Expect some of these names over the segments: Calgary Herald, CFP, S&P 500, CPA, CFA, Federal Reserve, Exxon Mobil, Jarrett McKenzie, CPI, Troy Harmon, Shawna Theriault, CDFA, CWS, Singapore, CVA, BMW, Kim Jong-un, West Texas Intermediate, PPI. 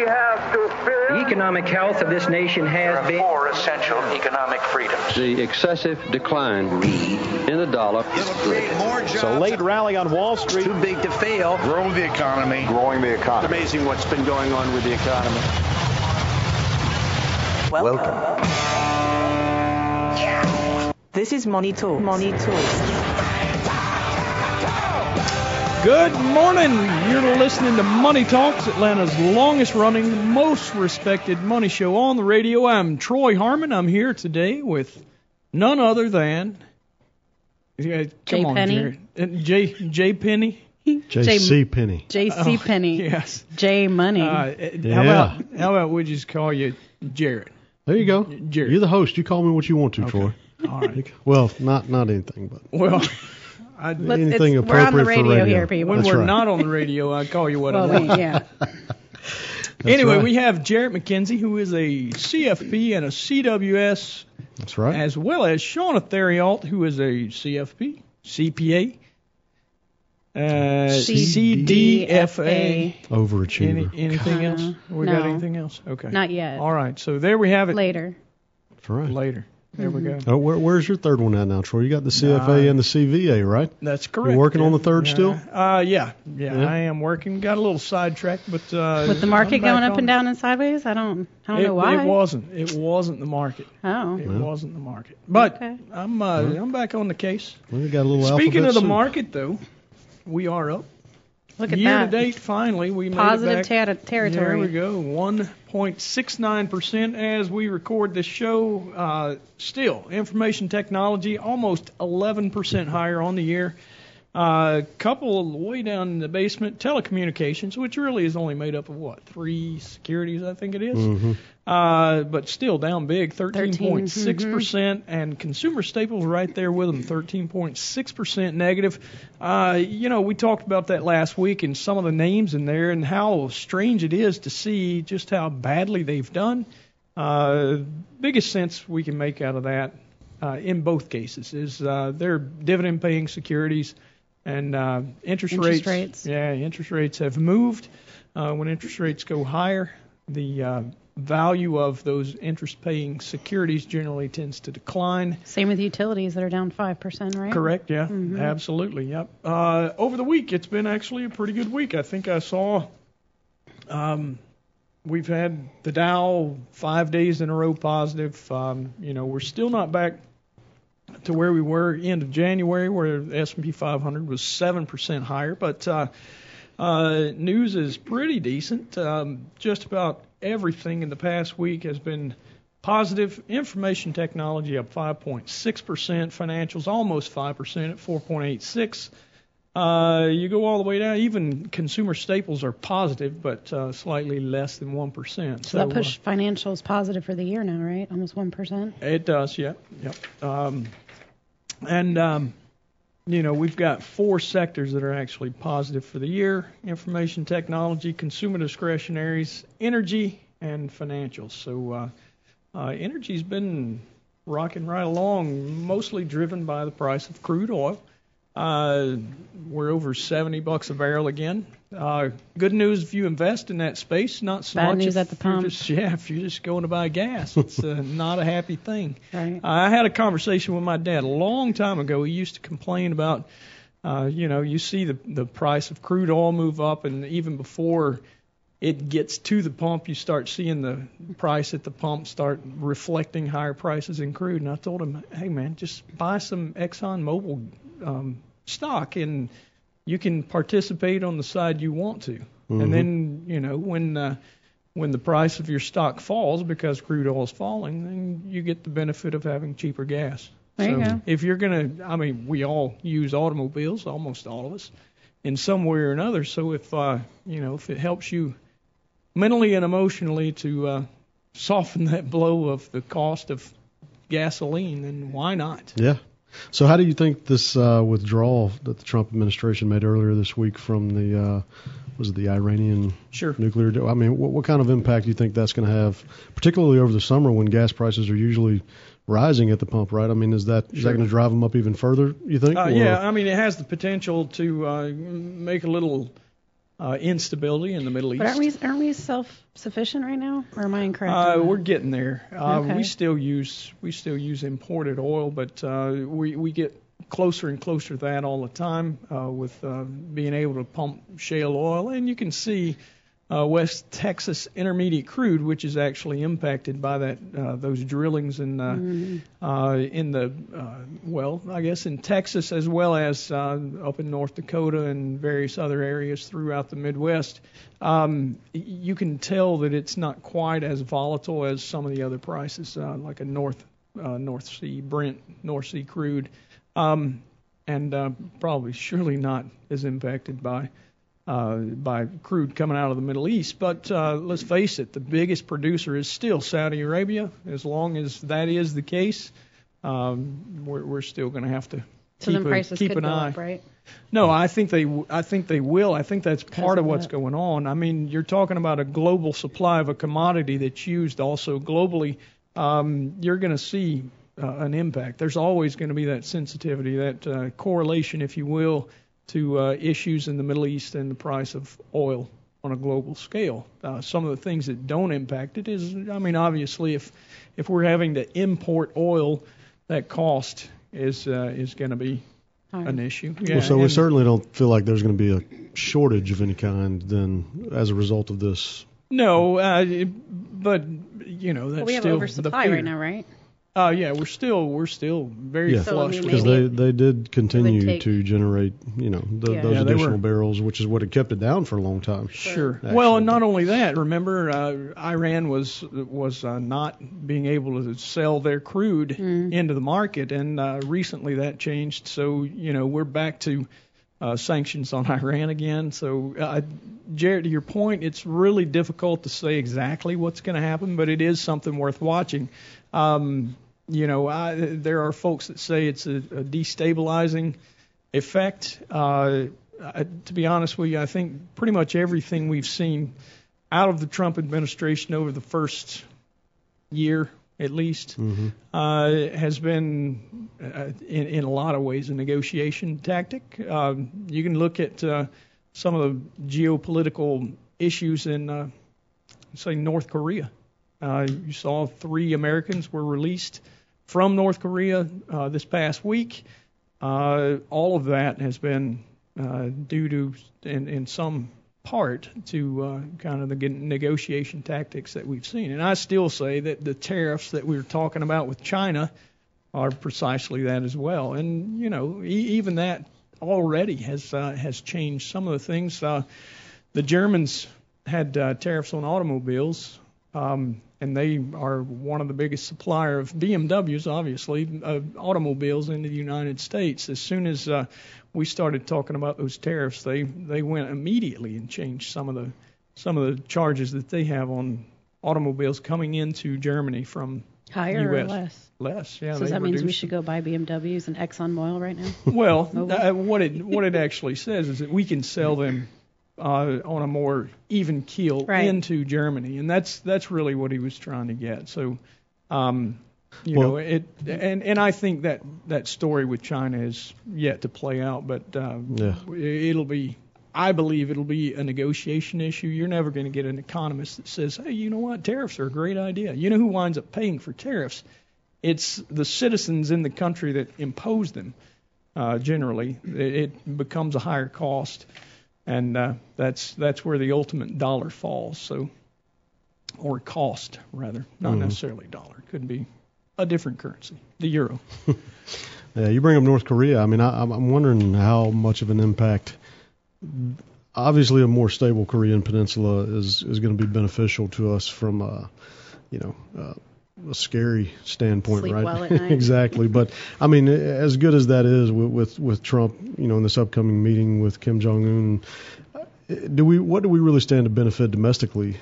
We have to fear. The economic health of this nation has been. There are four essential economic freedoms. The excessive decline in the dollar. It's a late rally on Wall Street. Too big to fail. Growing the economy. Growing the economy. It's amazing what's been going on with the economy. Welcome. This is Money Talks. Money Talks. Good morning. You're listening to Money Talks, Atlanta's longest-running, most respected money show on the radio. I'm Troy Harmon. I'm here today with none other than J. Penny. J.C. Penny. J.C. Penny. Yes. J. Money. How about we just call you Jarrett? There you go. Jarrett. You're the host. You call me what you want to, okay. Troy. All right. Well, not anything, but anything appropriate we're on the radio, for radio. Here, people. When we're not on the radio, I call you what I want. Yeah. Anyway, we have Jarrett McKenzie, who is a CFP and a CWS. That's right. As well as Shawna Theriault, who is a CFP, CPA, CDFA. Overachiever. Anything else? Got anything else? Okay. Not yet. All right. So there we have it. Later. That's right. Later. There we go. Oh, where's your third one at now, Troy? You got the CFA and the CVA, right? That's correct. You working on the third still? Yeah, I am working. Got a little sidetracked, but with the market going up and down and sideways, I don't know why. It wasn't the market. Oh, wasn't the market. But I'm back on the case. We got a little. Speaking of the market, though, we are up. Look at that. Year to date, finally, we made positive territory. There we go, 1.69% as we record this show. Still, information technology, almost 11% higher on the year. Couple way down in the basement, telecommunications, which really is only made up of, what, 3 securities, I think it is. Mm-hmm. But still down big, 13.6%, and consumer staples right there with them, 13.6% negative. We talked about that last week and some of the names in there and how strange it is to see just how badly they've done. Biggest sense we can make out of that in both cases is they're dividend-paying securities. And interest rates. Yeah, interest rates have moved. When interest rates go higher, the value of those interest-paying securities generally tends to decline. Same with utilities that are down 5%, right? Correct, yeah. Mm-hmm. Absolutely, yep. Over the week, it's been actually a pretty good week. I think I saw we've had the Dow 5 days in a row positive. We're still not back to where we were end of January, where the S&P 500 was 7% higher. But news is pretty decent. Just about everything in the past week has been positive. Information technology up 5.6%. Financials almost 5% at 4.86%. You go all the way down. Even consumer staples are positive, but slightly less than 1%. So that pushed financials positive for the year now, right? Almost 1%? It does, yeah. Yep. We've got 4 sectors that are actually positive for the year: information technology, consumer discretionaries, energy, and financials. So energy's been rocking right along, mostly driven by the price of crude oil. We're over $70 a barrel again. Good news if you invest in that space, not so bad much news if, at the pump. If you're just going to buy gas. It's not a happy thing. Right. I had a conversation with my dad a long time ago. He used to complain about, you see the price of crude oil move up, and even before it gets to the pump, you start seeing the price at the pump start reflecting higher prices in crude. And I told him, hey, man, just buy some Exxon Mobil stock, and you can participate on the side you want to. Mm-hmm. And then, when the price of your stock falls because crude oil is falling, then you get the benefit of having cheaper gas. There you go. If you're going to, we all use automobiles, almost all of us, in some way or another. So if, if it helps you mentally and emotionally to soften that blow of the cost of gasoline, then why not? Yeah. So how do you think this withdrawal that the Trump administration made earlier this week from the the Iranian nuclear deal? What kind of impact do you think that's going to have, particularly over the summer when gas prices are usually rising at the pump, right? Is that going to drive them up even further, you think? It has the potential to make a little instability in the Middle East. But aren't we self-sufficient right now? Or am I incorrect? We're getting there. Okay. We still use imported oil, but we get closer and closer to that all the time with being able to pump shale oil. And you can see West Texas Intermediate crude, which is actually impacted by that those drillings in Texas, as well as up in North Dakota and various other areas throughout the Midwest. You can tell that it's not quite as volatile as some of the other prices, like a North Sea Brent, North Sea crude, and probably surely not as impacted by crude coming out of the Middle East. But let's face it, the biggest producer is still Saudi Arabia. As long as that is the case, we're still going to have to keep an eye. Up, right? No, I think they will. I think that's part of what's going on. I mean, you're talking about a global supply of a commodity that's used also globally. You're going to see an impact. There's always going to be that sensitivity, that correlation, if you will, to issues in the Middle East and the price of oil on a global scale. Some of the things that don't impact it is, I mean, obviously, if we're having to import oil, that cost is going to be an issue. Yeah, well, so we certainly don't feel like there's going to be a shortage of any kind then as a result of this. No, but you know that's still the fear. We have oversupply right now, right? Yeah, we're still very flush. Because they did continue to generate, those additional barrels, which is what had kept it down for a long time. Sure. Actually. Well, and not only that, remember, Iran was not being able to sell their crude into the market, and recently that changed. So, we're back to sanctions on Iran again. So, Jarrett, to your point, it's really difficult to say exactly what's going to happen, but it is something worth watching. There are folks that say it's a destabilizing effect. To be honest with you, I think pretty much everything we've seen out of the Trump administration over the first year, at least, has been, in a lot of ways, a negotiation tactic. You can look at some of the geopolitical issues in, say, North Korea. You saw 3 Americans were released from North Korea this past week. All of that has been due to, in some part, to kind of the negotiation tactics that we've seen. And I still say that the tariffs that we were talking about with China are precisely that as well. And, even that already has changed some of the things. The Germans had tariffs on automobiles. And they are one of the biggest supplier of BMWs, obviously, automobiles into the United States. As soon as we started talking about those tariffs, they went immediately and changed some of the charges that they have on automobiles coming into Germany from higher US. Or less? Less, yeah. So that means we should go buy BMWs and Exxon Mobil right now? Well, what it actually says is that we can sell them on a more even keel into Germany, and that's really what he was trying to get. So, I think that story with China is yet to play out, but I believe it'll be a negotiation issue. You're never going to get an economist that says, hey, you know what, tariffs are a great idea. You know who winds up paying for tariffs? It's the citizens in the country that impose them. Generally, it becomes a higher cost. And that's where the ultimate dollar falls, or cost rather, not necessarily dollar. It could be a different currency, the euro. Yeah, you bring up North Korea. I mean, I'm wondering how much of an impact. Obviously, a more stable Korean peninsula is going to be beneficial to us from a scary standpoint, sleep right? Well at night. Exactly. But I mean, as good as that is with Trump, in this upcoming meeting with Kim Jong-un, what do we really stand to benefit domestically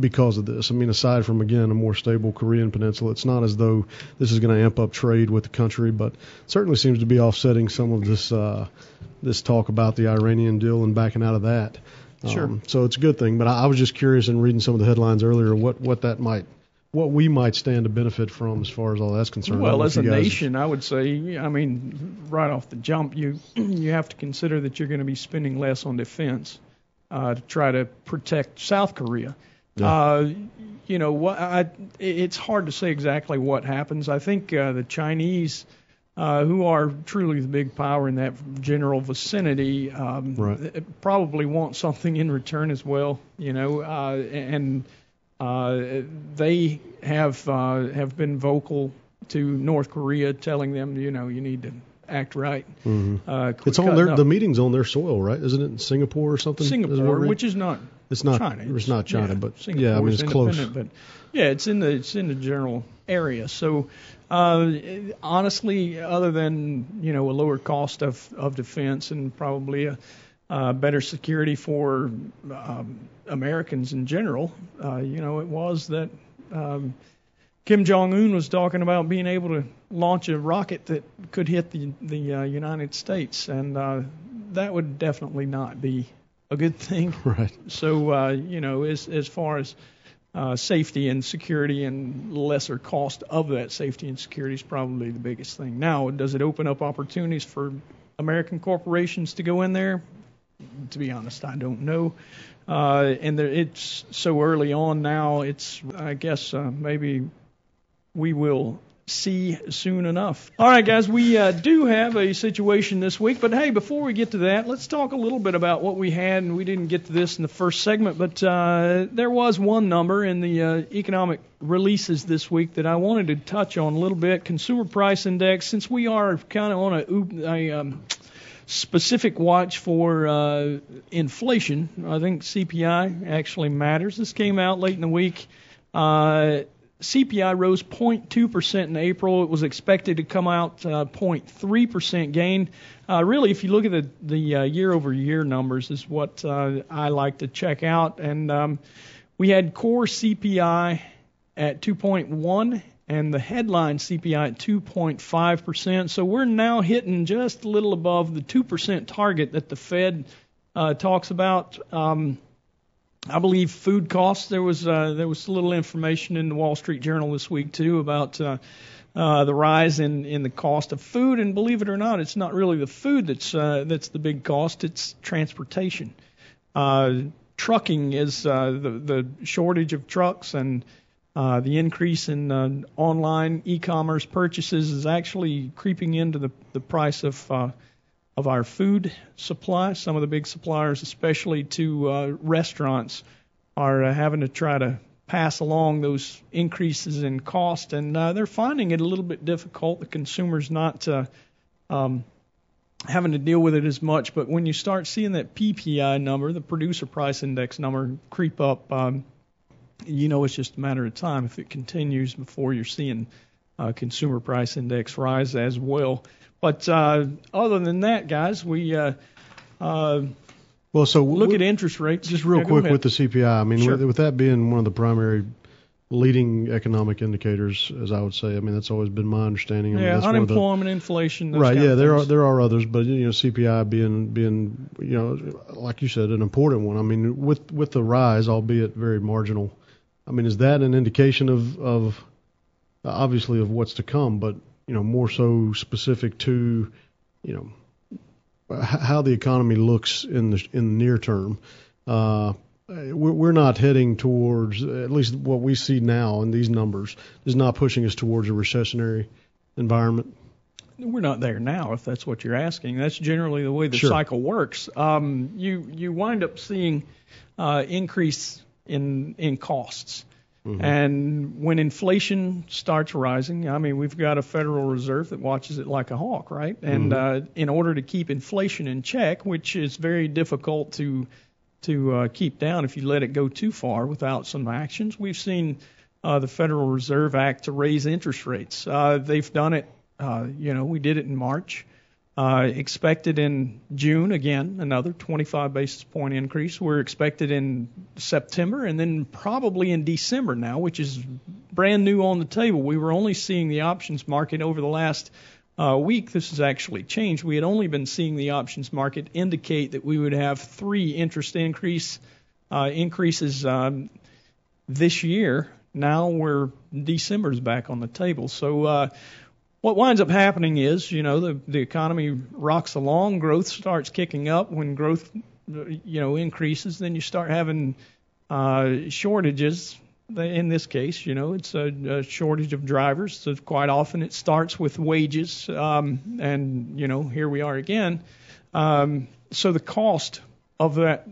because of this? I mean, aside from, again, a more stable Korean peninsula, it's not as though this is going to amp up trade with the country, but certainly seems to be offsetting some of this talk about the Iranian deal and backing out of that. Sure. So it's a good thing. But I was just curious in reading some of the headlines earlier, what we might stand to benefit from as far as all that's concerned. Well, as a nation, I would say, I mean, right off the jump, you have to consider that you're going to be spending less on defense. to try to protect South Korea. Yeah. You know, it's hard to say exactly what happens. I think the Chinese, who are truly the big power in that general vicinity, probably want something in return as well. You know, and they have been vocal to North Korea, telling them, you know, you need to act right. Mm-hmm. It's on the meeting's on their soil, right? Isn't it in Singapore or something? Singapore, which is not. It's not China. It's not China, but Singapore I mean it's close. But yeah, it's in the general area. So honestly, other than you know a lower cost of defense and probably a better security for Americans in general, you know, it was that Kim Jong-un was talking about being able to launch a rocket that could hit the United States, and that would definitely not be a good thing. Right. So, you know, as far as safety and security and lesser cost of that safety and security is probably the biggest thing. Now, does it open up opportunities for American corporations to go in there? To be honest, I don't know. And it's so early on now, it's, I guess, maybe we will see soon enough. All right, guys, we do have a situation this week, but hey, before we get to that, let's talk a little bit about what we had, and we didn't get to this in the first segment, but there was one number in the economic releases this week that I wanted to touch on a little bit, Consumer Price Index, since we are kind of on a specific watch for inflation. I think CPI actually matters. This came out late in the week. CPI rose 0.2% in April. It was expected to come out 0.3% gain. Really, if you look at the year-over-year numbers is what I like to check out. And we had core CPI at 2.1% and the headline CPI at 2.5%. So we're now hitting just a little above the 2% target that the Fed talks about. I believe food costs. There was a little information in the Wall Street Journal this week too about the rise in the cost of food. And believe it or not, it's not really the food that's the big cost. It's transportation. Trucking is the shortage of trucks, and the increase in online e-commerce purchases is actually creeping into the price of our food supply. Some of the big suppliers, especially to restaurants, are having to try to pass along those increases in cost, and they're finding it a little bit difficult. The consumer's not having to deal with it as much, but when you start seeing that PPI number, the producer price index number, creep up, you know it's just a matter of time if it continues before you're seeing consumer price index rise as well. But other than that, guys, we look at interest rates. Just real quick with the CPI. I mean, sure. With that being one of the primary leading economic indicators, as I would say, I mean, that's always been my understanding. I mean, that's unemployment, inflation. Those right, yeah, there are others, but, you know, CPI being, you know, like you said, an important one. I mean, with the rise, albeit very marginal, I mean, is that an indication of obviously of what's to come, but you know, more so specific to, you know, how the economy looks in the near term. We're not heading towards, at least what we see now in these numbers, is not pushing us towards a recessionary environment. We're not there now, if that's what you're asking. That's generally the way the cycle works. You wind up seeing increase in costs. Mm-hmm. And when inflation starts rising, I mean, we've got a Federal Reserve that watches it like a hawk, right? And in order to keep inflation in check, which is very difficult to keep down if you let it go too far without some actions, we've seen the Federal Reserve act to raise interest rates. They've done it, you know, we did it in March. Expected in June, again, another 25 basis point increase. We're expected in September and then probably in December now, which is brand new on the table. We were only seeing the options market over the last week. This has actually changed. We had only been seeing the options market indicate that we would have three interest increases this year. Now December's back on the table. So, what winds up happening is, you know, the economy rocks along, growth starts kicking up. When growth increases, then you start having shortages. In this case, it's a shortage of drivers. So quite often it starts with wages, and here we are again. So the cost of that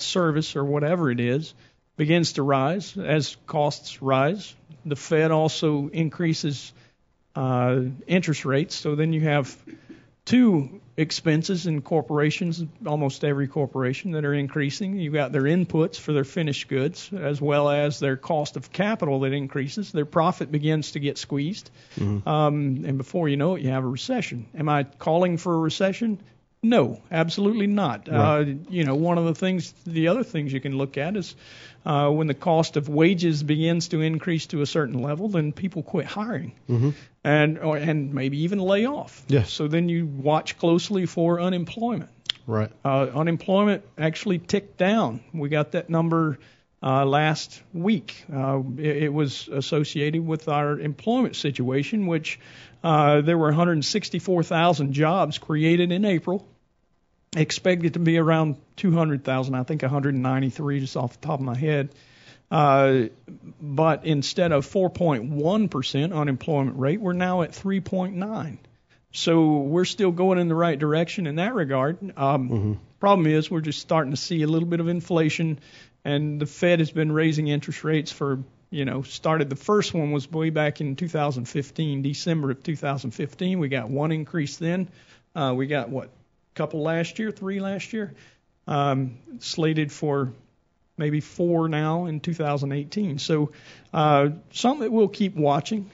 service or whatever it is begins to rise. As costs rise, the Fed also increases interest rates. So then you have two expenses in corporations, almost every corporation, that are increasing. You've got their inputs for their finished goods, as well as their cost of capital that increases. Their profit begins to get squeezed. Mm-hmm. And before you know it, you have a recession. Am I calling for a recession? No, absolutely not. Right. One of the other things you can look at is when the cost of wages begins to increase to a certain level, then people quit hiring, mm-hmm. and maybe even lay off. Yes. So then you watch closely for unemployment. Right. Unemployment actually ticked down. We got that number last week. It was associated with our employment situation, which there were 164,000 jobs created in April. Expected to be around 200,000, I think 193 just off the top of my head. But instead of 4.1% unemployment rate, we're now at 3.9. So we're still going in the right direction in that regard. Mm-hmm. Problem is we're just starting to see a little bit of inflation, and the Fed has been raising interest rates for, started the first one was way back in 2015, December of 2015. We got one increase then. We got couple last year, three last year, slated for maybe four now in 2018. So something that we'll keep watching.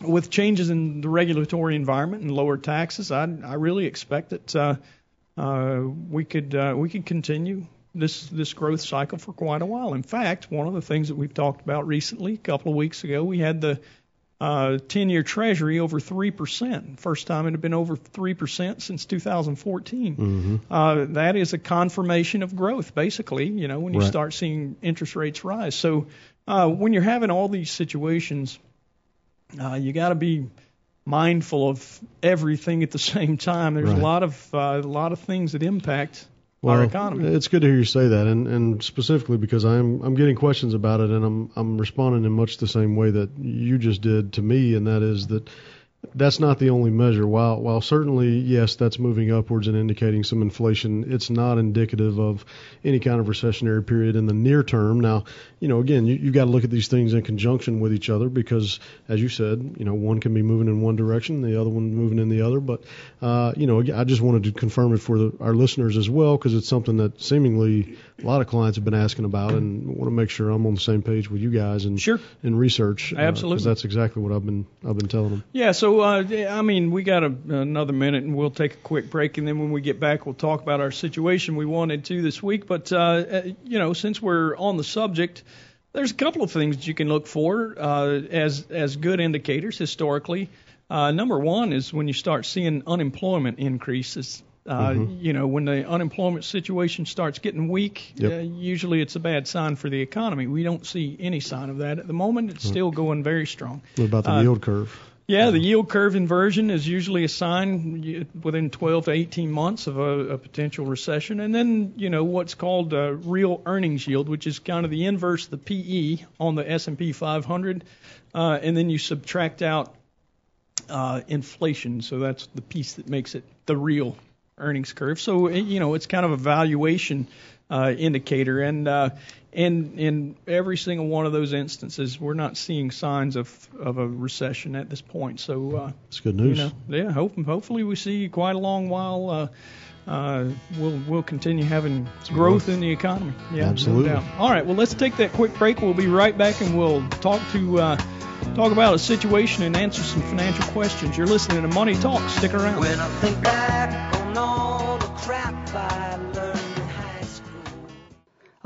With changes in the regulatory environment and lower taxes, I really expect that we could continue this growth cycle for quite a while. In fact, one of the things that we've talked about recently, a couple of weeks ago, we had the 10-year Treasury over 3%. First time it had been over 3% since 2014. Mm-hmm. That is a confirmation of growth, basically, when you start seeing interest rates rise. So when you're having all these situations, you got to be mindful of everything at the same time. There's a lot of things that impact our economy. It's good to hear you say that, and specifically because I'm getting questions about it, and I'm responding in much the same way that you just did to me, and that is that that's not the only measure. While certainly, yes, that's moving upwards and indicating some inflation, it's not indicative of any kind of recessionary period in the near term. Now, again, you've got to look at these things in conjunction with each other because, as you said, one can be moving in one direction, the other one moving in the other. But, I just wanted to confirm it for our listeners as well, because it's something that seemingly a lot of clients have been asking about, and want to make sure I'm on the same page with you guys and research. Absolutely. Because that's exactly what I've been telling them. Yeah, So we got another minute, and we'll take a quick break, and then when we get back, we'll talk about our situation we wanted to this week. But, since we're on the subject, there's a couple of things that you can look for as good indicators historically. Number one is when you start seeing unemployment increases. Mm-hmm. When the unemployment situation starts getting weak, usually it's a bad sign for the economy. We don't see any sign of that at the moment. It's still going very strong. What about the yield curve? Yeah, the yield curve inversion is usually a sign within 12 to 18 months of a potential recession. And then, what's called real earnings yield, which is kind of the inverse of the PE on the S&P 500. And then you subtract out inflation. So that's the piece that makes it the real earnings curve. So, it's kind of a valuation indicator. And in every single one of those instances, we're not seeing signs of a recession at this point. So it's good news. Hopefully we see quite a long while. We'll continue having growth in the economy. Yeah, absolutely. No doubt. All right. Well, let's take that quick break. We'll be right back, and we'll talk about a situation and answer some financial questions. You're listening to Money Talk. Stick around. When I think back on all the crap I learned.